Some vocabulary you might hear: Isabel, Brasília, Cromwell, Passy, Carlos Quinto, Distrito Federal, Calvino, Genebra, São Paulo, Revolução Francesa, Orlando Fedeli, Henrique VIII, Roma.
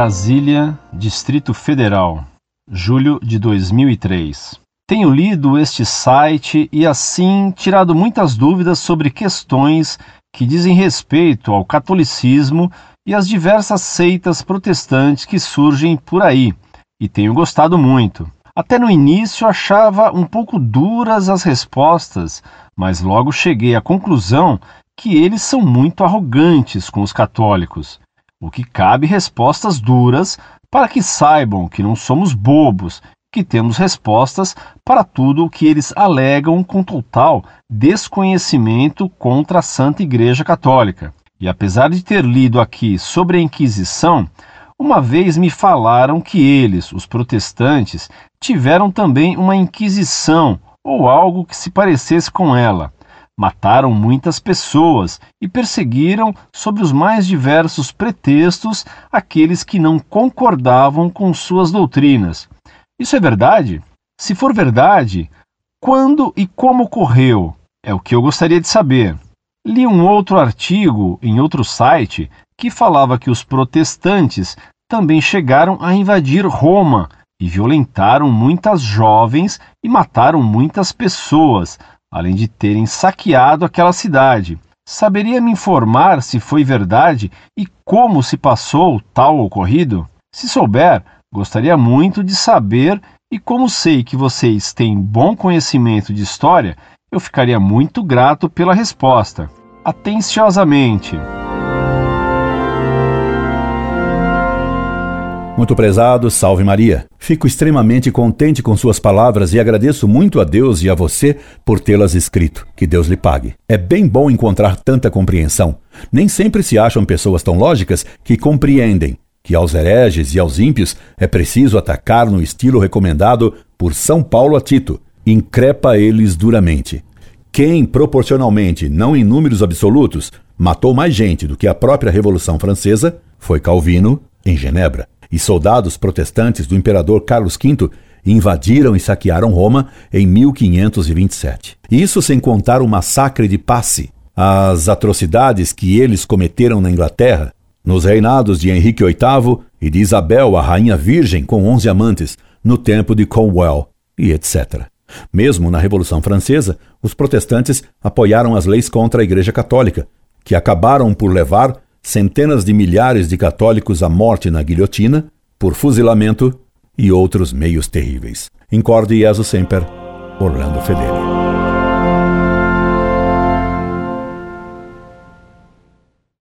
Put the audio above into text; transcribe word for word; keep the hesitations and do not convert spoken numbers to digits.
Brasília, Distrito Federal, julho de dois mil e três. Tenho lido este site e, assim, tirado muitas dúvidas sobre questões que dizem respeito ao catolicismo e às diversas seitas protestantes que surgem por aí, e tenho gostado muito. Até no início achava um pouco duras as respostas, mas logo cheguei à conclusão que eles são muito arrogantes com os católicos, o que cabe respostas duras para que saibam que não somos bobos, que temos respostas para tudo o que eles alegam com total desconhecimento contra a Santa Igreja Católica. E apesar de ter lido aqui sobre a Inquisição, uma vez me falaram que eles, os protestantes, tiveram também uma Inquisição ou algo que se parecesse com ela. Mataram muitas pessoas e perseguiram, sob os mais diversos pretextos, aqueles que não concordavam com suas doutrinas. Isso é verdade? Se for verdade, quando e como ocorreu? É o que eu gostaria de saber. Li um outro artigo em outro site que falava que os protestantes também chegaram a invadir Roma e violentaram muitas jovens e mataram muitas pessoas, além de terem saqueado aquela cidade. Saberia me informar se foi verdade e como se passou tal ocorrido? Se souber, gostaria muito de saber, e como sei que vocês têm bom conhecimento de história, eu ficaria muito grato pela resposta. Atenciosamente. Muito prezado, salve Maria. Fico extremamente contente com suas palavras e agradeço muito a Deus e a você por tê-las escrito. Que Deus lhe pague. É bem bom encontrar tanta compreensão. Nem sempre se acham pessoas tão lógicas que compreendem que aos hereges e aos ímpios é preciso atacar no estilo recomendado por São Paulo a Tito. Increpa eles duramente. Quem, proporcionalmente, não em números absolutos, matou mais gente do que a própria Revolução Francesa foi Calvino, em Genebra. E soldados protestantes do imperador Carlos Quinto invadiram e saquearam Roma em mil quinhentos e vinte e sete. Isso sem contar o massacre de Passy, as atrocidades que eles cometeram na Inglaterra, nos reinados de Henrique Oitavo e de Isabel, a rainha virgem com onze amantes, no tempo de Cromwell, e etcétera. Mesmo na Revolução Francesa, os protestantes apoiaram as leis contra a Igreja Católica, que acabaram por levar centenas de milhares de católicos à morte na guilhotina, por fuzilamento e outros meios terríveis. Incorde Jesus Semper, Orlando Fedeli.